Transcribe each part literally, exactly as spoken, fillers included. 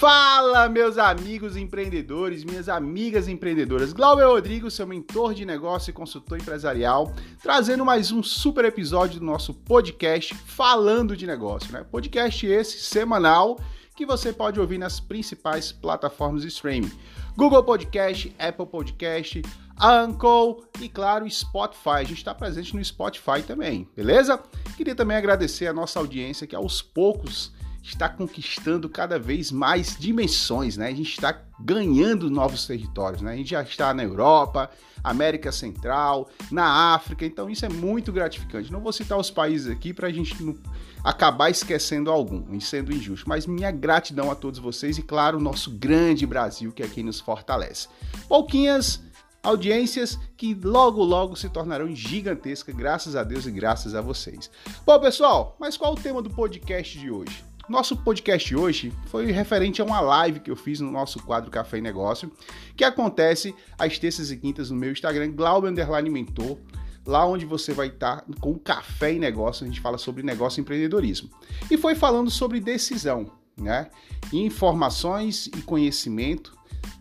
Fala, meus amigos empreendedores, minhas amigas empreendedoras. Glauber Rodrigo, seu mentor de negócio e consultor empresarial, trazendo mais um super episódio do nosso podcast Falando de Negócio, né? Podcast esse semanal que você pode ouvir nas principais plataformas de streaming: Google Podcast, Apple Podcast, Anchor e, claro, Spotify. A gente está presente no Spotify também, beleza? Queria também agradecer a nossa audiência que aos poucos está conquistando cada vez mais dimensões, né? A gente está ganhando novos territórios, né? A gente já está na Europa, América Central, na África, então isso é muito gratificante. Não vou citar os países aqui para a gente não acabar esquecendo algum e sendo injusto, mas minha gratidão a todos vocês e, claro, o nosso grande Brasil, que é quem nos fortalece. Pouquinhas audiências que logo, logo se tornarão gigantescas, graças a Deus e graças a vocês. Bom, pessoal, mas qual é o tema do podcast de hoje? Nosso podcast hoje foi referente a uma live que eu fiz no nosso quadro Café e Negócio, que acontece às terças e quintas no meu Instagram, Glauber underline Mentor, lá onde você vai estar com o Café e Negócio. A gente fala sobre negócio e empreendedorismo. E foi falando sobre decisão, né? E informações e conhecimento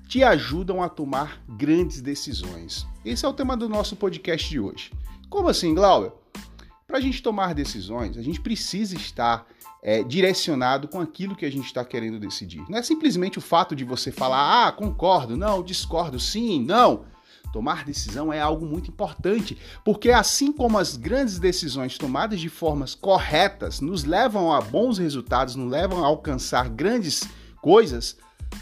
te ajudam a tomar grandes decisões. Esse é o tema do nosso podcast de hoje. Como assim, Glauber? Para a gente tomar decisões, a gente precisa estar É, direcionado com aquilo que a gente está querendo decidir. Não é simplesmente o fato de você falar, ah, concordo, não, discordo, sim, não. Tomar decisão é algo muito importante, porque assim como as grandes decisões tomadas de formas corretas nos levam a bons resultados, nos levam a alcançar grandes coisas,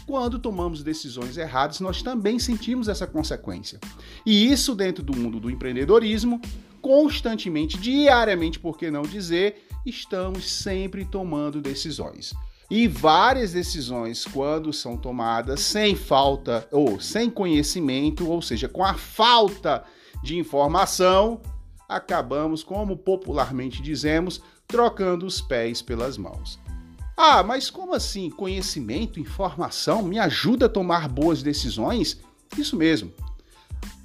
quando tomamos decisões erradas, nós também sentimos essa consequência. E isso dentro do mundo do empreendedorismo, constantemente, diariamente, por que não dizer, estamos sempre tomando decisões. E várias decisões, quando são tomadas sem falta ou sem conhecimento, ou seja, com a falta de informação, acabamos, como popularmente dizemos, trocando os pés pelas mãos. Ah, mas como assim? Conhecimento, informação me ajuda a tomar boas decisões? Isso mesmo.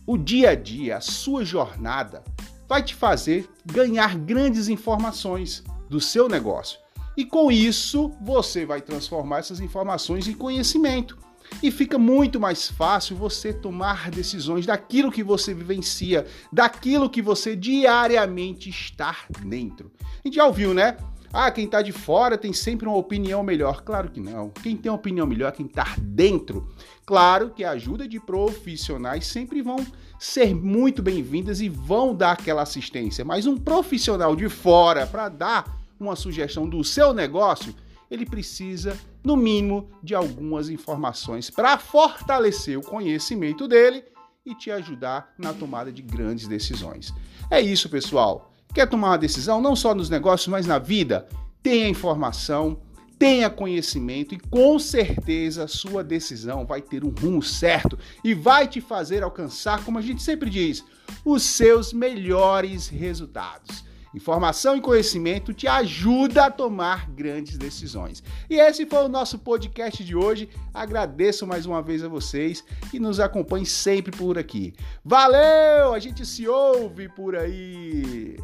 O dia a dia, a sua jornada, vai te fazer ganhar grandes informações do seu negócio. E com isso, você vai transformar essas informações em conhecimento. E fica muito mais fácil você tomar decisões daquilo que você vivencia, daquilo que você diariamente está dentro. A gente já ouviu, né? Ah, quem está de fora tem sempre uma opinião melhor. Claro que não. Quem tem uma opinião melhor é quem está dentro. Claro que a ajuda de profissionais sempre vão ser muito bem-vindas e vão dar aquela assistência. Mas um profissional de fora, para dar uma sugestão do seu negócio, ele precisa, no mínimo, de algumas informações para fortalecer o conhecimento dele e te ajudar na tomada de grandes decisões. É isso, pessoal. Quer tomar uma decisão, não só nos negócios, mas na vida? Tenha informação, tenha conhecimento e com certeza a sua decisão vai ter um rumo certo e vai te fazer alcançar, como a gente sempre diz, os seus melhores resultados. Informação e conhecimento te ajuda a tomar grandes decisões. E esse foi o nosso podcast de hoje. Agradeço mais uma vez a vocês e nos acompanhem sempre por aqui. Valeu! A gente se ouve por aí!